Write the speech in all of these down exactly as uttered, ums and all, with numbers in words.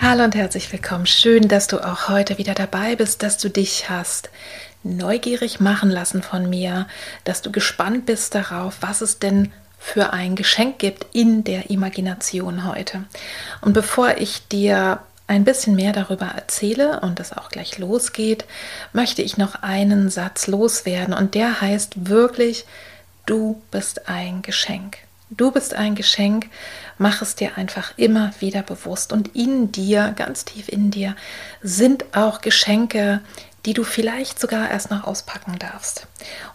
Hallo und herzlich willkommen. Schön, dass du auch heute wieder dabei bist, dass du dich hast neugierig machen lassen von mir, dass du gespannt bist darauf, was es denn für ein Geschenk gibt in der Imagination heute. Und bevor ich dir ein bisschen mehr darüber erzähle und es auch gleich losgeht, möchte ich noch einen Satz loswerden und der heißt wirklich, du bist ein Geschenk. Du bist ein Geschenk, mach es dir einfach immer wieder bewusst und in dir, ganz tief in dir, sind auch Geschenke, die du vielleicht sogar erst noch auspacken darfst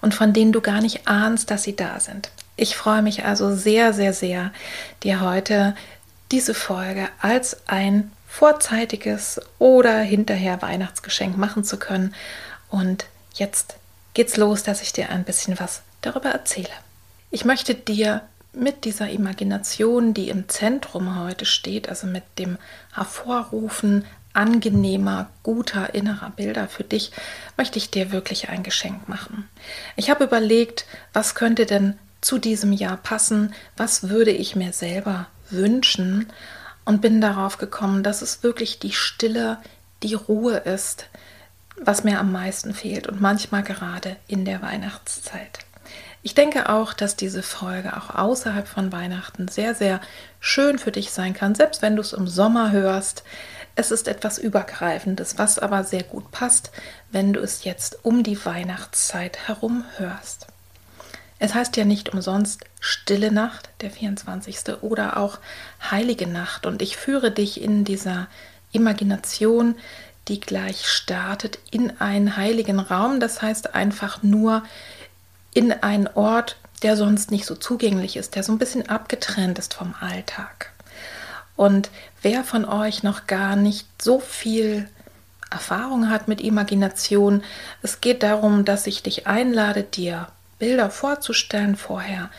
und von denen du gar nicht ahnst, dass sie da sind. Ich freue mich also sehr, sehr, sehr, dir heute diese Folge als ein vorzeitiges oder hinterher Weihnachtsgeschenk machen zu können. Und jetzt geht's los, dass ich dir ein bisschen was darüber erzähle. Ich möchte dir mit dieser Imagination, die im Zentrum heute steht, also mit dem Hervorrufen angenehmer, guter, innerer Bilder für dich, möchte ich dir wirklich ein Geschenk machen. Ich habe überlegt, was könnte denn zu diesem Jahr passen, was würde ich mir selber wünschen und bin darauf gekommen, dass es wirklich die Stille, die Ruhe ist, was mir am meisten fehlt und manchmal gerade in der Weihnachtszeit. Ich denke auch, dass diese Folge auch außerhalb von Weihnachten sehr, sehr schön für dich sein kann, selbst wenn du es im Sommer hörst. Es ist etwas Übergreifendes, was aber sehr gut passt, wenn du es jetzt um die Weihnachtszeit herum hörst. Es heißt ja nicht umsonst Stille Nacht, der vierundzwanzigste oder auch Heilige Nacht. Und ich führe dich in dieser Imagination, die gleich startet, in einen heiligen Raum. Das heißt einfach nur in einen Ort, der sonst nicht so zugänglich ist, der so ein bisschen abgetrennt ist vom Alltag. Und wer von euch noch gar nicht so viel Erfahrung hat mit Imagination, es geht darum, dass ich dich einlade, dir Bilder vorzustellen. Vorher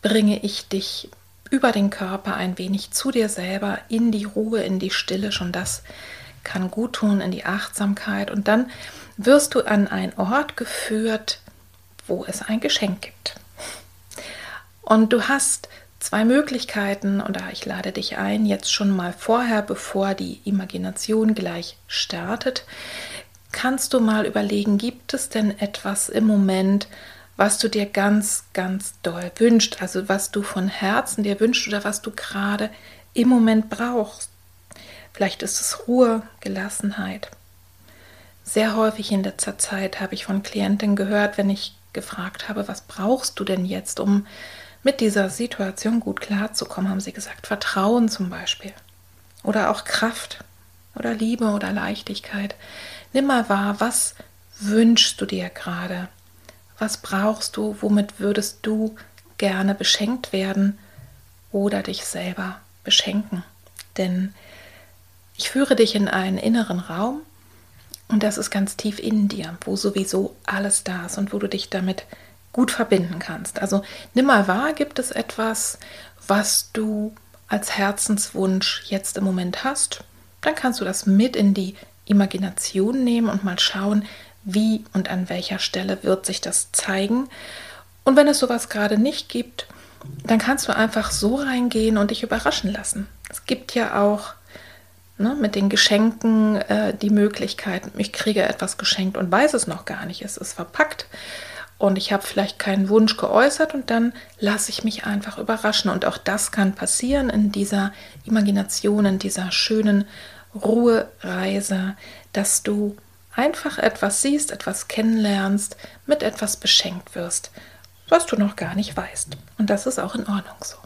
bringe ich dich über den Körper ein wenig zu dir selber, in die Ruhe, in die Stille. Schon das kann gut tun, in die Achtsamkeit. Und dann wirst du an einen Ort geführt, wo es ein Geschenk gibt. Und du hast zwei Möglichkeiten, und ich lade dich ein, jetzt schon mal vorher, bevor die Imagination gleich startet, kannst du mal überlegen, gibt es denn etwas im Moment, was du dir ganz, ganz doll wünschst, also was du von Herzen dir wünschst oder was du gerade im Moment brauchst. Vielleicht ist es Ruhe, Gelassenheit. Sehr häufig in letzter Zeit habe ich von Klientinnen gehört, wenn ich gefragt habe, was brauchst du denn jetzt, um mit dieser Situation gut klarzukommen, haben sie gesagt, Vertrauen zum Beispiel oder auch Kraft oder Liebe oder Leichtigkeit. Nimm mal wahr, was wünschst du dir gerade? Was brauchst du? Womit würdest du gerne beschenkt werden oder dich selber beschenken? Denn ich führe dich in einen inneren Raum und das ist ganz tief in dir, wo sowieso alles da ist und wo du dich damit gut verbinden kannst. Also nimm mal wahr, gibt es etwas, was du als Herzenswunsch jetzt im Moment hast? Dann kannst du das mit in die Imagination nehmen und mal schauen, wie und an welcher Stelle wird sich das zeigen. Und wenn es sowas gerade nicht gibt, dann kannst du einfach so reingehen und dich überraschen lassen. Es gibt ja auch ne, mit den Geschenken äh, die Möglichkeit, ich kriege etwas geschenkt und weiß es noch gar nicht, es ist verpackt. und ich habe vielleicht keinen Wunsch geäußert und dann lasse ich mich einfach überraschen. Und auch das kann passieren in dieser Imagination, in dieser schönen Ruhereise, dass du einfach etwas siehst, etwas kennenlernst, mit etwas beschenkt wirst, was du noch gar nicht weißt. Und das ist auch in Ordnung so.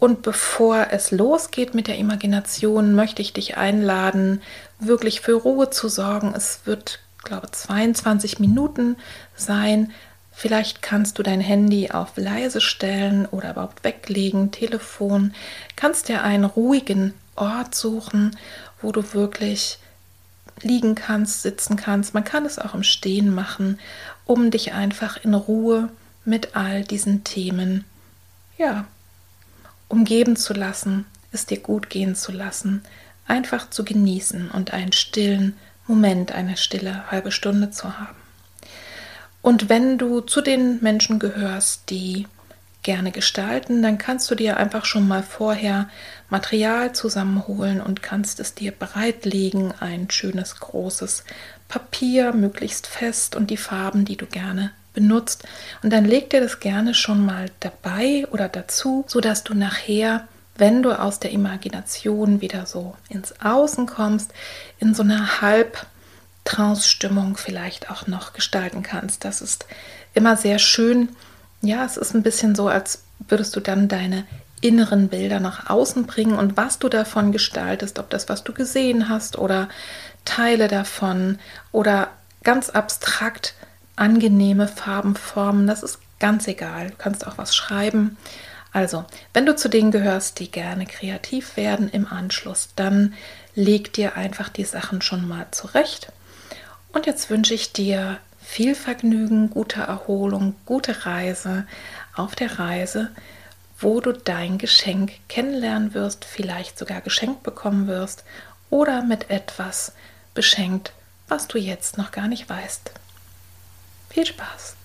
Und bevor es losgeht mit der Imagination, möchte ich dich einladen, wirklich für Ruhe zu sorgen. Es wird, glaube ich, zweiundzwanzig Minuten sein. Vielleicht kannst du dein Handy auf leise stellen oder überhaupt weglegen, Telefon. Kannst dir einen ruhigen Ort suchen, wo du wirklich liegen kannst, sitzen kannst. Man kann es auch im Stehen machen, um dich einfach in Ruhe mit all diesen Themen, ja, umgeben zu lassen, es dir gut gehen zu lassen, einfach zu genießen und einen stillen Moment, eine stille halbe Stunde zu haben. Und wenn du zu den Menschen gehörst, die gerne gestalten, dann kannst du dir einfach schon mal vorher Material zusammenholen und kannst es dir bereitlegen, ein schönes, großes Papier, möglichst fest und die Farben, die du gerne benutzt, und dann leg dir das gerne schon mal dabei oder dazu, sodass du nachher, wenn du aus der Imagination wieder so ins Außen kommst, in so einer Halbtrance-Stimmung vielleicht auch noch gestalten kannst. Das ist immer sehr schön. Ja, es ist ein bisschen so, als würdest du dann deine inneren Bilder nach außen bringen, und was du davon gestaltest, ob das, was du gesehen hast oder Teile davon oder ganz abstrakt angenehme Farben, Formen, das ist ganz egal. Du kannst auch was schreiben. Also, wenn du zu denen gehörst, die gerne kreativ werden im Anschluss, dann leg dir einfach die Sachen schon mal zurecht. Und jetzt wünsche ich dir viel Vergnügen, gute Erholung, gute Reise auf der Reise, wo du dein Geschenk kennenlernen wirst, vielleicht sogar geschenkt bekommen wirst oder mit etwas beschenkt, was du jetzt noch gar nicht weißt. Viel Spaß!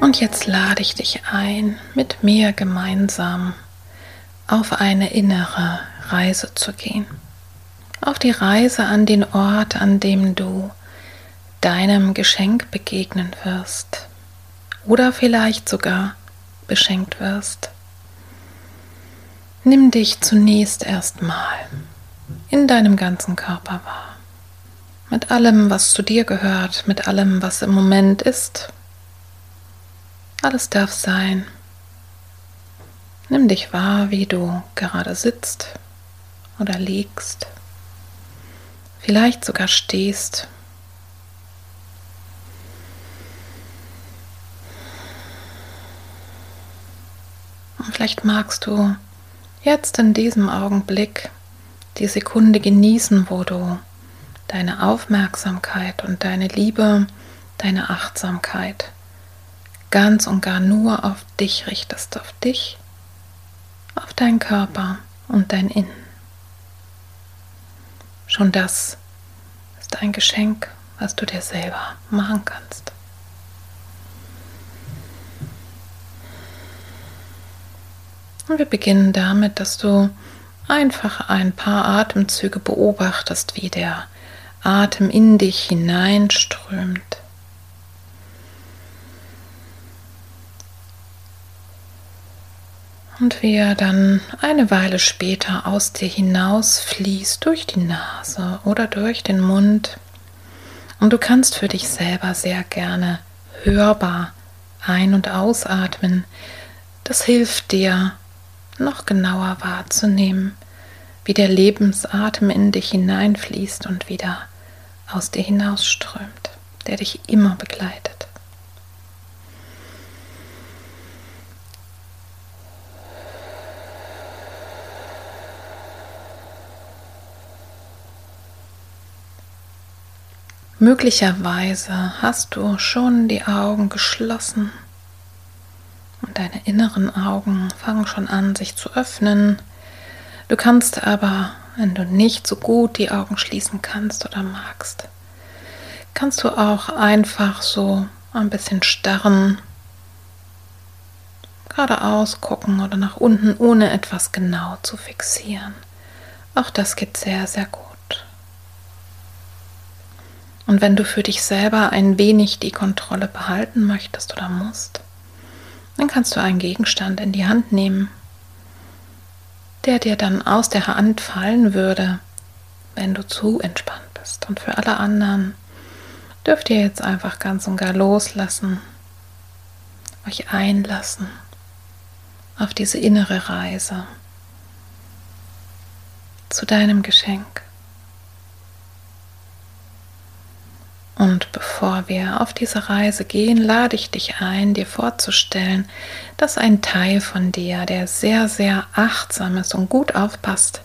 Und jetzt lade ich dich ein, mit mir gemeinsam auf eine innere Reise zu gehen. Auf die Reise an den Ort, an dem du deinem Geschenk begegnen wirst oder vielleicht sogar beschenkt wirst. Nimm dich zunächst erstmal in deinem ganzen Körper wahr. Mit allem, was zu dir gehört, mit allem, was im Moment ist. Alles darf sein. Nimm dich wahr, wie du gerade sitzt oder liegst, vielleicht sogar stehst. Und vielleicht magst du jetzt in diesem Augenblick die Sekunde genießen, wo du deine Aufmerksamkeit und deine Liebe, deine Achtsamkeit ganz und gar nur auf dich richtest, auf dich, auf deinen Körper und dein Innen. Schon das ist ein Geschenk, was du dir selber machen kannst. Und wir beginnen damit, dass du einfach ein paar Atemzüge beobachtest, wie der Atem in dich hineinströmt. Und wie er dann eine Weile später aus dir hinausfließt, durch die Nase oder durch den Mund. Und du kannst für dich selber sehr gerne hörbar ein- und ausatmen. Das hilft dir, noch genauer wahrzunehmen, wie der Lebensatem in dich hineinfließt und wieder aus dir hinausströmt, der dich immer begleitet. Möglicherweise hast du schon die Augen geschlossen. Und deine inneren Augen fangen schon an, sich zu öffnen. Du kannst aber, wenn du nicht so gut die Augen schließen kannst oder magst, kannst du auch einfach so ein bisschen starren. geradeaus gucken oder nach unten, ohne etwas genau zu fixieren. Auch das geht sehr, sehr gut. Und wenn du für dich selber ein wenig die Kontrolle behalten möchtest oder musst, dann kannst du einen Gegenstand in die Hand nehmen, der dir dann aus der Hand fallen würde, wenn du zu entspannt bist. Und für alle anderen dürft ihr jetzt einfach ganz und gar loslassen, euch einlassen auf diese innere Reise zu deinem Geschenk. Und bevor wir auf diese Reise gehen, lade ich dich ein, dir vorzustellen, dass ein Teil von dir, der sehr, sehr achtsam ist und gut aufpasst,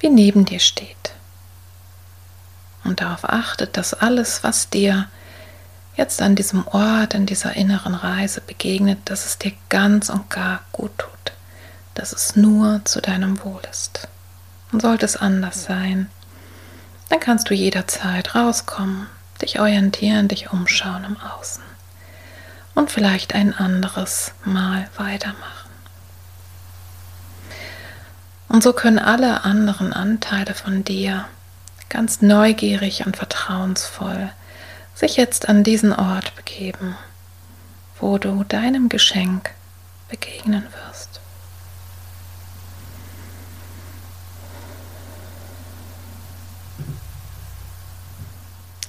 wie neben dir steht. Und darauf achtet, dass alles, was dir jetzt an diesem Ort, an dieser inneren Reise begegnet, dass es dir ganz und gar gut tut, dass es nur zu deinem Wohl ist. Und sollte es anders sein, dann kannst du jederzeit rauskommen, dich orientieren, dich umschauen im Außen und vielleicht ein anderes Mal weitermachen. Und so können alle anderen Anteile von dir ganz neugierig und vertrauensvoll sich jetzt an diesen Ort begeben, wo du deinem Geschenk begegnen wirst.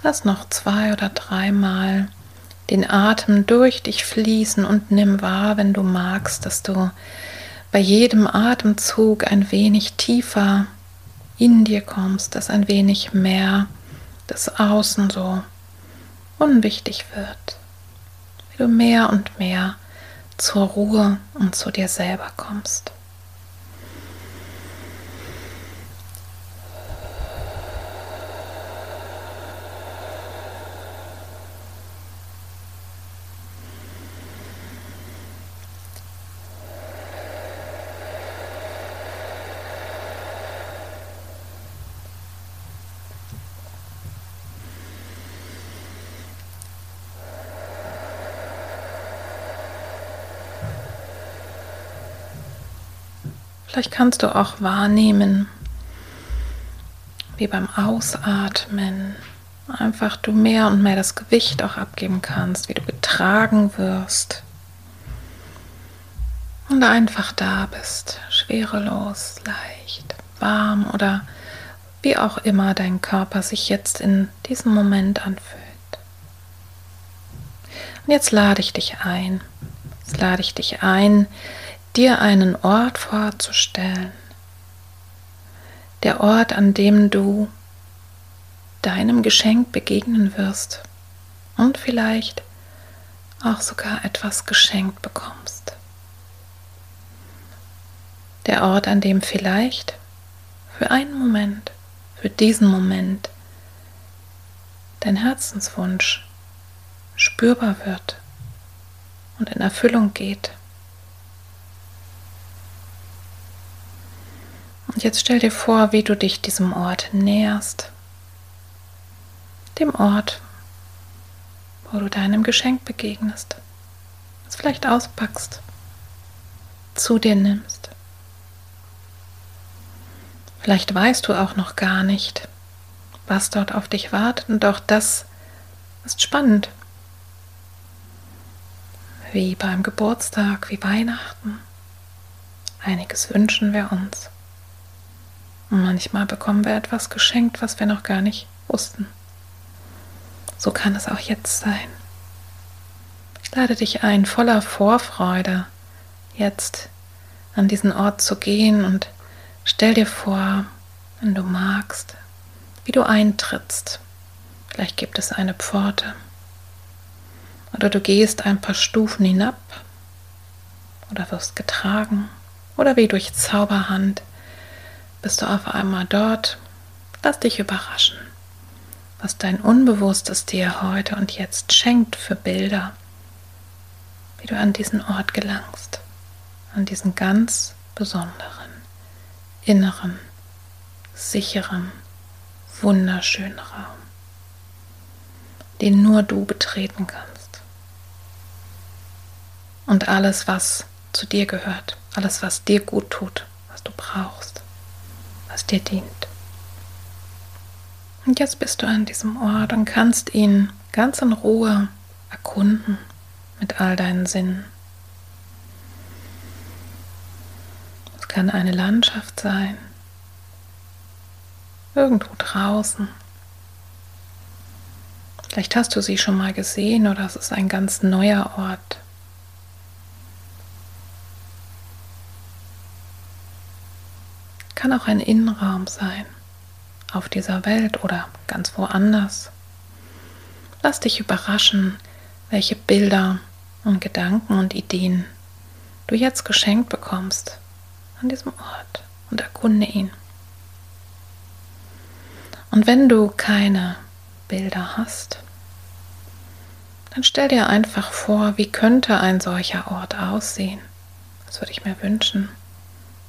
Lass noch zwei- oder dreimal den Atem durch dich fließen und nimm wahr, wenn du magst, dass du bei jedem Atemzug ein wenig tiefer in dir kommst, dass ein wenig mehr das Außen so unwichtig wird, wie du mehr und mehr zur Ruhe und zu dir selber kommst. Vielleicht kannst du auch wahrnehmen, wie beim Ausatmen einfach du mehr und mehr das Gewicht auch abgeben kannst, wie du getragen wirst und einfach da bist, schwerelos, leicht, warm oder wie auch immer dein Körper sich jetzt in diesem Moment anfühlt. Und jetzt lade ich dich ein, jetzt lade ich dich ein, dir einen Ort vorzustellen, der Ort, an dem du deinem Geschenk begegnen wirst und vielleicht auch sogar etwas geschenkt bekommst. Der Ort, an dem vielleicht für einen Moment, für diesen Moment dein Herzenswunsch spürbar wird und in Erfüllung geht. Und jetzt stell dir vor, wie du dich diesem Ort näherst, dem Ort, wo du deinem Geschenk begegnest, es vielleicht auspackst, zu dir nimmst. Vielleicht weißt du auch noch gar nicht, was dort auf dich wartet, und auch das ist spannend, wie beim Geburtstag, wie Weihnachten. Einiges wünschen wir uns. Und manchmal bekommen wir etwas geschenkt, was wir noch gar nicht wussten. So kann es auch jetzt sein. Ich lade dich ein, voller Vorfreude jetzt an diesen Ort zu gehen, und stell dir vor, wenn du magst, wie du eintrittst. Vielleicht gibt es eine Pforte. Oder du gehst ein paar Stufen hinab oder wirst getragen oder wie durch Zauberhand. Bist du auf einmal dort? Lass dich überraschen, was dein Unbewusstes dir heute und jetzt schenkt für Bilder, wie du an diesen Ort gelangst, an diesen ganz besonderen, inneren, sicheren, wunderschönen Raum, den nur du betreten kannst. Und alles, was zu dir gehört. Alles, was dir gut tut, was du brauchst, was dir dient. Und jetzt bist du an diesem Ort und kannst ihn ganz in Ruhe erkunden mit all deinen Sinnen. Es kann eine Landschaft sein, irgendwo draußen. Vielleicht hast du sie schon mal gesehen oder es ist ein ganz neuer Ort. Kann auch ein Innenraum sein, auf dieser Welt oder ganz woanders. Lass dich überraschen, welche Bilder und Gedanken und Ideen du jetzt geschenkt bekommst an diesem Ort und erkunde ihn. Und wenn du keine Bilder hast, dann stell dir einfach vor, wie könnte ein solcher Ort aussehen? Das würde ich mir wünschen.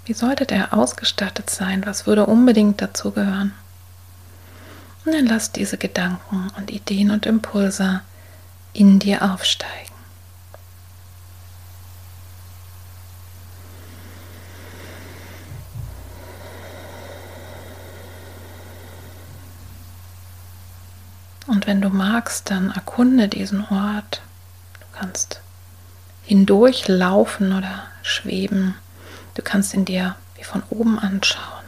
Wie sollte der ausgestattet sein? Was würde unbedingt dazugehören? Und dann lass diese Gedanken und Ideen und Impulse in dir aufsteigen. Und wenn du magst, dann erkunde diesen Ort. Du kannst hindurchlaufen oder schweben. Du kannst ihn dir wie von oben anschauen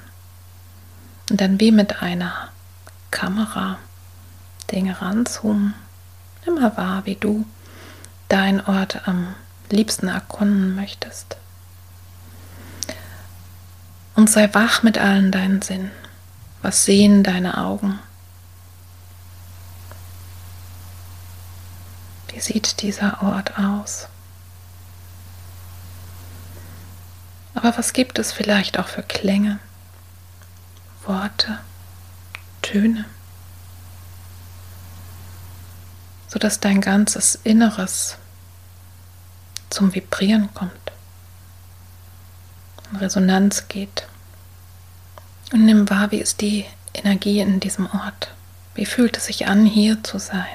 und dann wie mit einer Kamera Dinge ranzoomen. Nimm mal wahr, wie du deinen Ort am liebsten erkunden möchtest. Und sei wach mit allen deinen Sinnen. Was sehen deine Augen? Wie sieht dieser Ort aus? Aber was gibt es vielleicht auch für Klänge, Worte, Töne, sodass dein ganzes Inneres zum Vibrieren kommt, in Resonanz geht. Und nimm wahr, wie ist die Energie in diesem Ort? Wie fühlt es sich an, hier zu sein?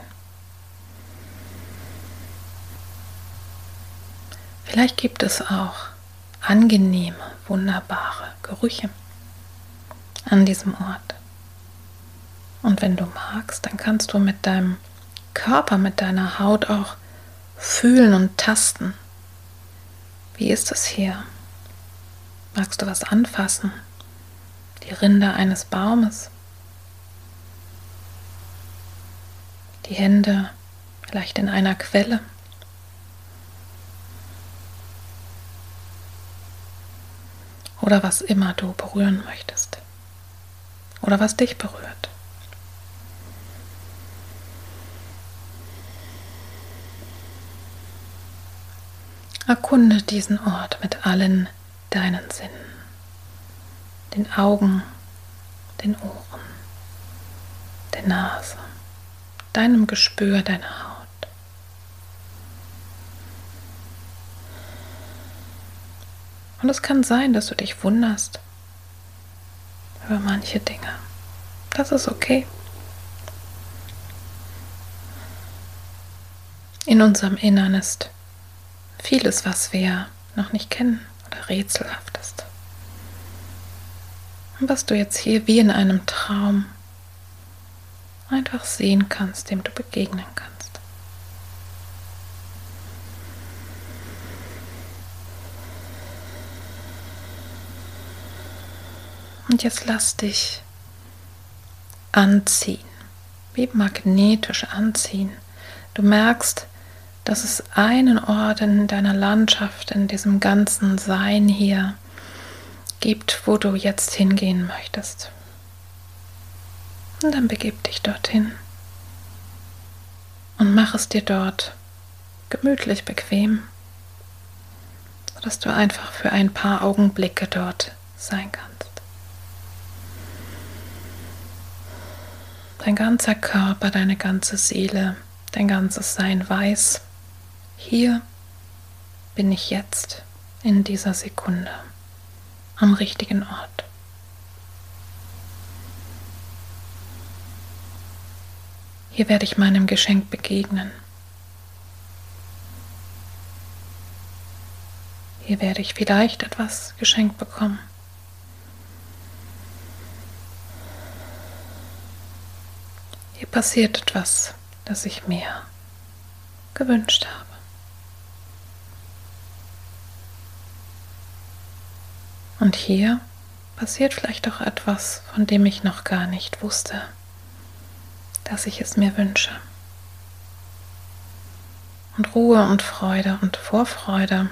Vielleicht gibt es auch angenehme, wunderbare Gerüche an diesem Ort. Und wenn du magst, dann kannst du mit deinem Körper, mit deiner Haut auch fühlen und tasten. Wie ist es hier? Magst du was anfassen? Die Rinde eines Baumes? Die Hände vielleicht in einer Quelle? Oder was immer du berühren möchtest. Oder was dich berührt. Erkunde diesen Ort mit allen deinen Sinnen. Den Augen, den Ohren, der Nase, deinem Gespür, deiner Haut. Und es kann sein, dass du dich wunderst über manche Dinge. Das ist okay. In unserem Innern ist vieles, was wir noch nicht kennen oder rätselhaft ist. Und was du jetzt hier wie in einem Traum einfach sehen kannst, dem du begegnen kannst. Und jetzt lass dich anziehen, wie magnetisch anziehen. Du merkst, dass es einen Ort in deiner Landschaft, in diesem ganzen Sein hier gibt, wo du jetzt hingehen möchtest. Und dann begib dich dorthin und mach es dir dort gemütlich, bequem, sodass du einfach für ein paar Augenblicke dort sein kannst. Dein ganzer Körper, deine ganze Seele, dein ganzes Sein weiß, hier bin ich jetzt in dieser Sekunde am richtigen Ort. Hier werde ich meinem Geschenk begegnen. Hier werde ich vielleicht etwas geschenkt bekommen. Hier passiert etwas, das ich mir gewünscht habe. Und hier passiert vielleicht auch etwas, von dem ich noch gar nicht wusste, dass ich es mir wünsche. Und Ruhe und Freude und Vorfreude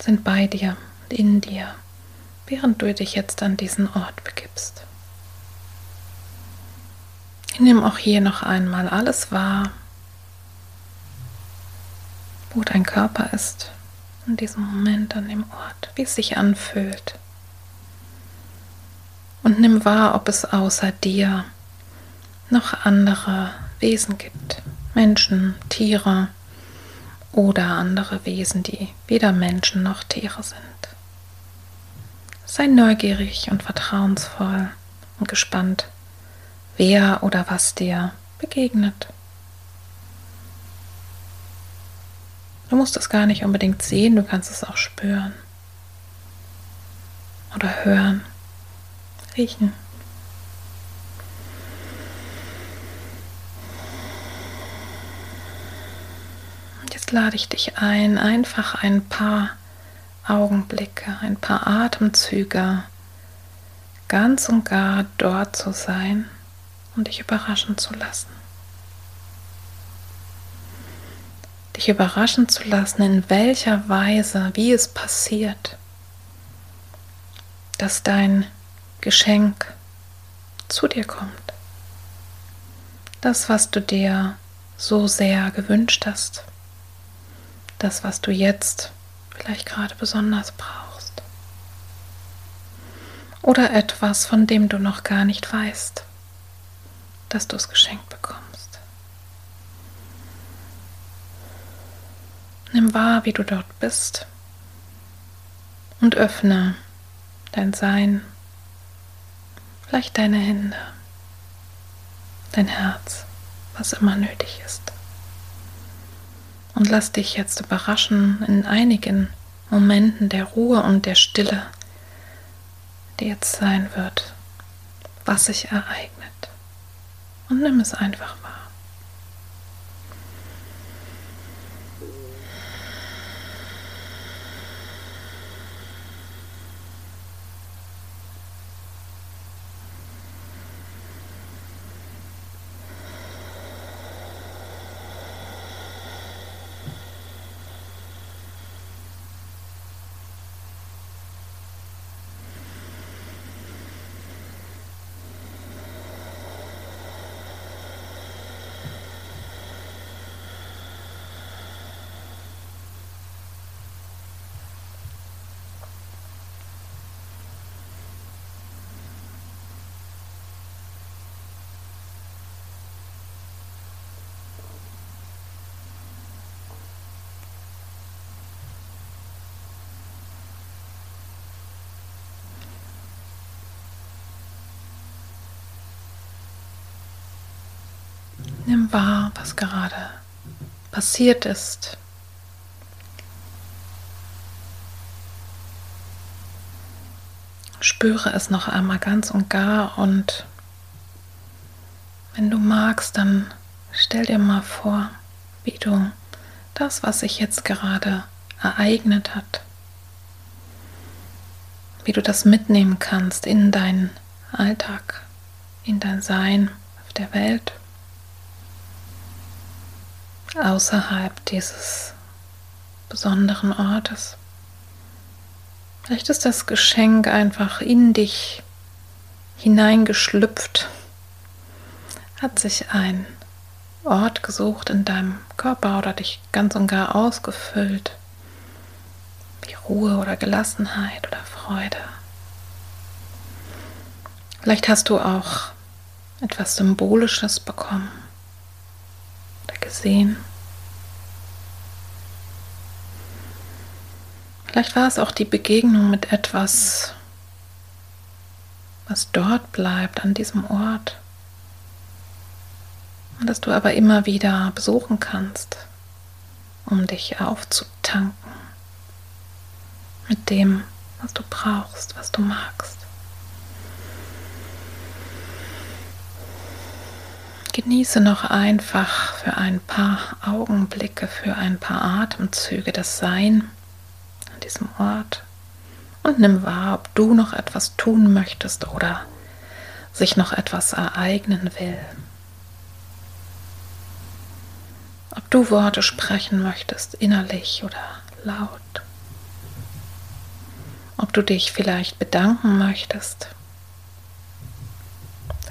sind bei dir und in dir, während du dich jetzt an diesen Ort begibst. Ich nehme auch hier noch einmal alles wahr, wo dein Körper ist, in diesem Moment, an dem Ort, wie es sich anfühlt. Und nimm wahr, ob es außer dir noch andere Wesen gibt. Menschen, Tiere oder andere Wesen, die weder Menschen noch Tiere sind. Sei neugierig und vertrauensvoll und gespannt, wer oder was dir begegnet. Du musst es gar nicht unbedingt sehen, du kannst es auch spüren oder hören, riechen. Und jetzt lade ich dich ein, einfach ein paar Augenblicke, ein paar Atemzüge ganz und gar dort zu sein und dich überraschen zu lassen. Dich überraschen zu lassen, in welcher Weise, wie es passiert, dass dein Geschenk zu dir kommt. Das, was du dir so sehr gewünscht hast. Das, was du jetzt vielleicht gerade besonders brauchst. Oder etwas, von dem du noch gar nicht weißt, dass du es geschenkt bekommst. Nimm wahr, wie du dort bist und öffne dein Sein, vielleicht deine Hände, dein Herz, was immer nötig ist. Und lass dich jetzt überraschen in einigen Momenten der Ruhe und der Stille, die jetzt sein wird, was sich ereignet. Und nimm es einfach wahr. Nimm wahr, was gerade passiert ist. Spüre es noch einmal ganz und gar und wenn du magst, dann stell dir mal vor, wie du das, was sich jetzt gerade ereignet hat, wie du das mitnehmen kannst in deinen Alltag, in dein Sein auf der Welt. Außerhalb dieses besonderen Ortes. Vielleicht ist das Geschenk einfach in dich hineingeschlüpft, hat sich ein Ort gesucht in deinem Körper oder dich ganz und gar ausgefüllt, wie Ruhe oder Gelassenheit oder Freude. Vielleicht hast du auch etwas Symbolisches bekommen. Gesehen. Vielleicht war es auch die Begegnung mit etwas, was dort bleibt, an diesem Ort, und das du aber immer wieder besuchen kannst, um dich aufzutanken mit dem, was du brauchst, was du magst. Genieße noch einfach für ein paar Augenblicke, für ein paar Atemzüge das Sein an diesem Ort und nimm wahr, ob du noch etwas tun möchtest oder sich noch etwas ereignen will. Ob du Worte sprechen möchtest, innerlich oder laut. Ob du dich vielleicht bedanken möchtest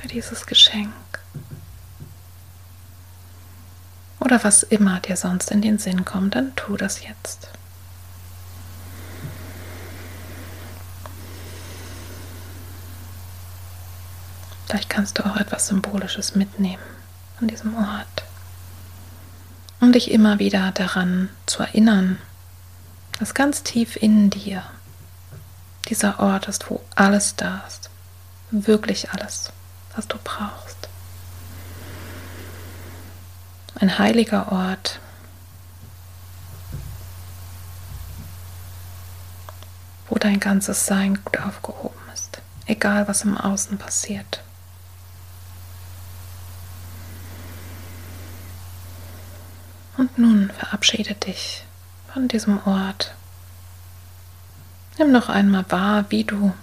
für dieses Geschenk. Oder was immer dir sonst in den Sinn kommt, dann tu das jetzt. Vielleicht kannst du auch etwas Symbolisches mitnehmen an diesem Ort, um dich immer wieder daran zu erinnern, dass ganz tief in dir dieser Ort ist, wo alles da ist, wirklich alles, was du brauchst. Ein heiliger Ort, wo dein ganzes Sein gut aufgehoben ist, egal was im Außen passiert. Und nun verabschiede dich von diesem Ort. Nimm noch einmal wahr, wie du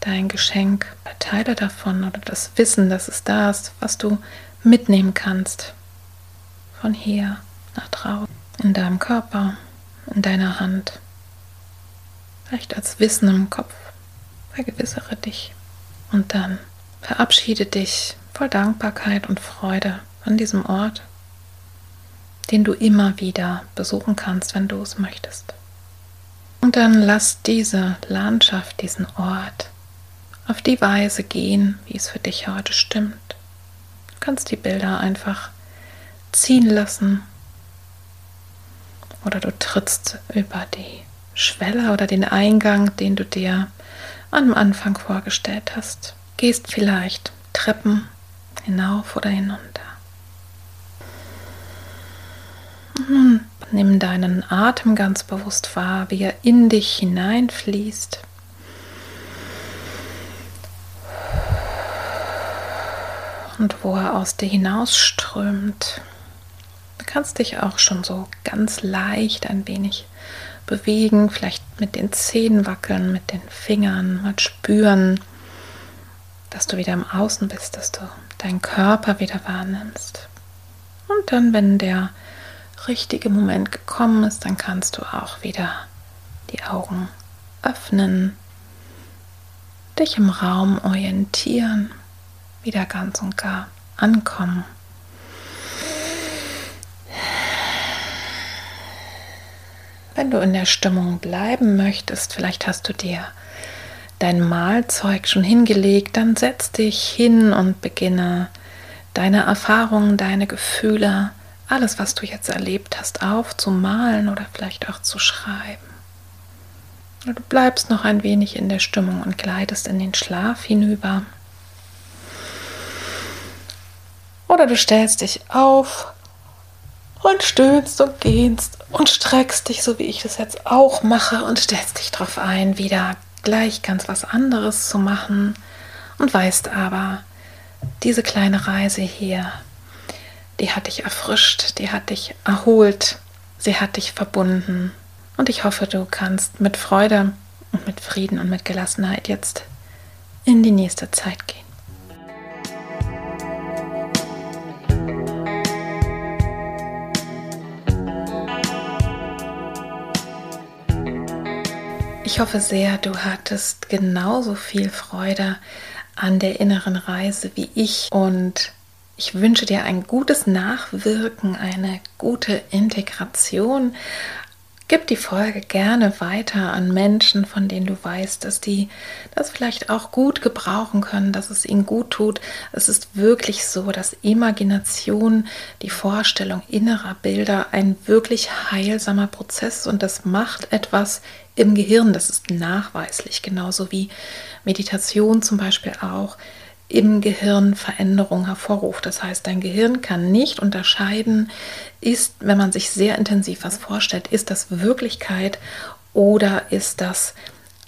dein Geschenk, Teile davon oder das Wissen, dass es da ist, was du mitnehmen kannst. Von hier nach draußen, in deinem Körper, in deiner Hand, vielleicht als Wissen im Kopf, vergewissere dich und dann verabschiede dich voll Dankbarkeit und Freude an diesem Ort, den du immer wieder besuchen kannst, wenn du es möchtest. Und dann lass diese Landschaft, diesen Ort auf die Weise gehen, wie es für dich heute stimmt. Du kannst die Bilder einfach ziehen lassen oder du trittst über die Schwelle oder den Eingang, den du dir am Anfang vorgestellt hast. Gehst vielleicht Treppen hinauf oder hinunter. Nun nimm deinen Atem ganz bewusst wahr, wie er in dich hineinfließt. Und wo er aus dir hinausströmt. Du kannst dich auch schon so ganz leicht ein wenig bewegen, vielleicht mit den Zehen wackeln, mit den Fingern, mal spüren, dass du wieder im Außen bist, dass du deinen Körper wieder wahrnimmst. Und dann, wenn der richtige Moment gekommen ist, dann kannst du auch wieder die Augen öffnen, dich im Raum orientieren, wieder ganz und gar ankommen. Wenn du in der Stimmung bleiben möchtest, vielleicht hast du dir dein Mahlzeug schon hingelegt, dann setz dich hin und beginne deine Erfahrungen, deine Gefühle, alles, was du jetzt erlebt hast, aufzumalen oder vielleicht auch zu schreiben. Du bleibst noch ein wenig in der Stimmung und gleitest in den Schlaf hinüber. Oder du stellst dich auf und stöhnst und gehst und streckst dich, so wie ich das jetzt auch mache, und stellst dich darauf ein, wieder gleich ganz was anderes zu machen und weißt aber, diese kleine Reise hier, die hat dich erfrischt, die hat dich erholt, sie hat dich verbunden und ich hoffe, du kannst mit Freude und mit Frieden und mit Gelassenheit jetzt in die nächste Zeit gehen. Ich hoffe sehr, du hattest genauso viel Freude an der inneren Reise wie ich und ich wünsche dir ein gutes Nachwirken, eine gute Integration. Gib die Folge gerne weiter an Menschen, von denen du weißt, dass die das vielleicht auch gut gebrauchen können, dass es ihnen gut tut. Es ist wirklich so, dass Imagination, die Vorstellung innerer Bilder, ein wirklich heilsamer Prozess ist und das macht etwas im Gehirn, das ist nachweislich, genauso wie Meditation zum Beispiel auch im Gehirn Veränderungen hervorruft. Das heißt, dein Gehirn kann nicht unterscheiden, ist, wenn man sich sehr intensiv was vorstellt, ist das Wirklichkeit oder ist das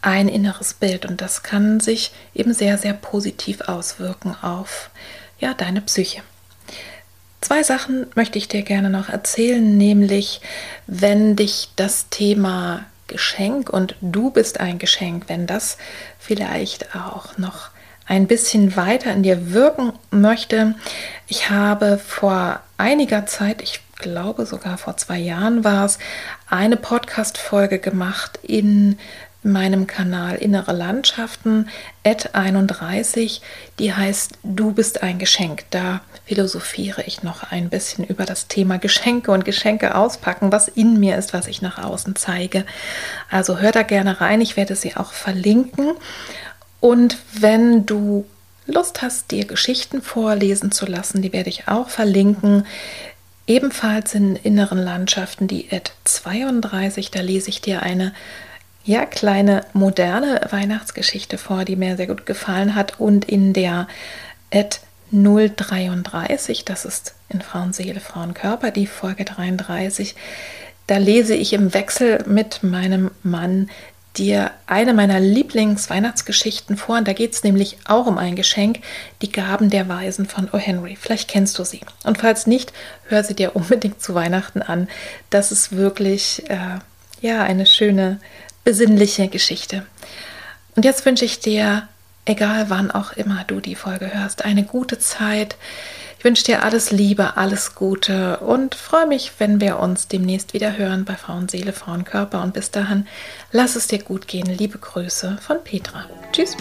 ein inneres Bild. Und das kann sich eben sehr, sehr positiv auswirken auf ja, deine Psyche. Zwei Sachen möchte ich dir gerne noch erzählen, nämlich wenn dich das Thema Geschenk und du bist ein Geschenk, wenn das vielleicht auch noch ein bisschen weiter in dir wirken möchte. Ich habe vor einiger Zeit, ich glaube sogar vor zwei Jahren war es, eine Podcast-Folge gemacht in meinem Kanal Innere Landschaften at einunddreißig, die heißt Du bist ein Geschenk. Da philosophiere ich noch ein bisschen über das Thema Geschenke und Geschenke auspacken, was in mir ist, was ich nach außen zeige. Also hör da gerne rein, ich werde sie auch verlinken. Und wenn du Lust hast, dir Geschichten vorlesen zu lassen, die werde ich auch verlinken. Ebenfalls in Inneren Landschaften, die at zweiunddreißig, da lese ich dir eine ja, kleine moderne Weihnachtsgeschichte vor, die mir sehr gut gefallen hat. Und in der at null dreiunddreißig, das ist in Frauenseele, Frauenkörper, die Folge dreiunddreißig, da lese ich im Wechsel mit meinem Mann dir eine meiner Lieblings-Weihnachtsgeschichten vor. Und da geht es nämlich auch um ein Geschenk, die Gaben der Weisen von O. Henry. Vielleicht kennst du sie. Und falls nicht, hör sie dir unbedingt zu Weihnachten an. Das ist wirklich äh, ja, eine schöne, besinnliche Geschichte. Und jetzt wünsche ich dir, egal wann auch immer du die Folge hörst, eine gute Zeit. Ich wünsche dir alles Liebe, alles Gute und freue mich, wenn wir uns demnächst wieder hören bei Frauenseele, Frauenkörper. Und bis dahin, lass es dir gut gehen. Liebe Grüße von Petra. Tschüss.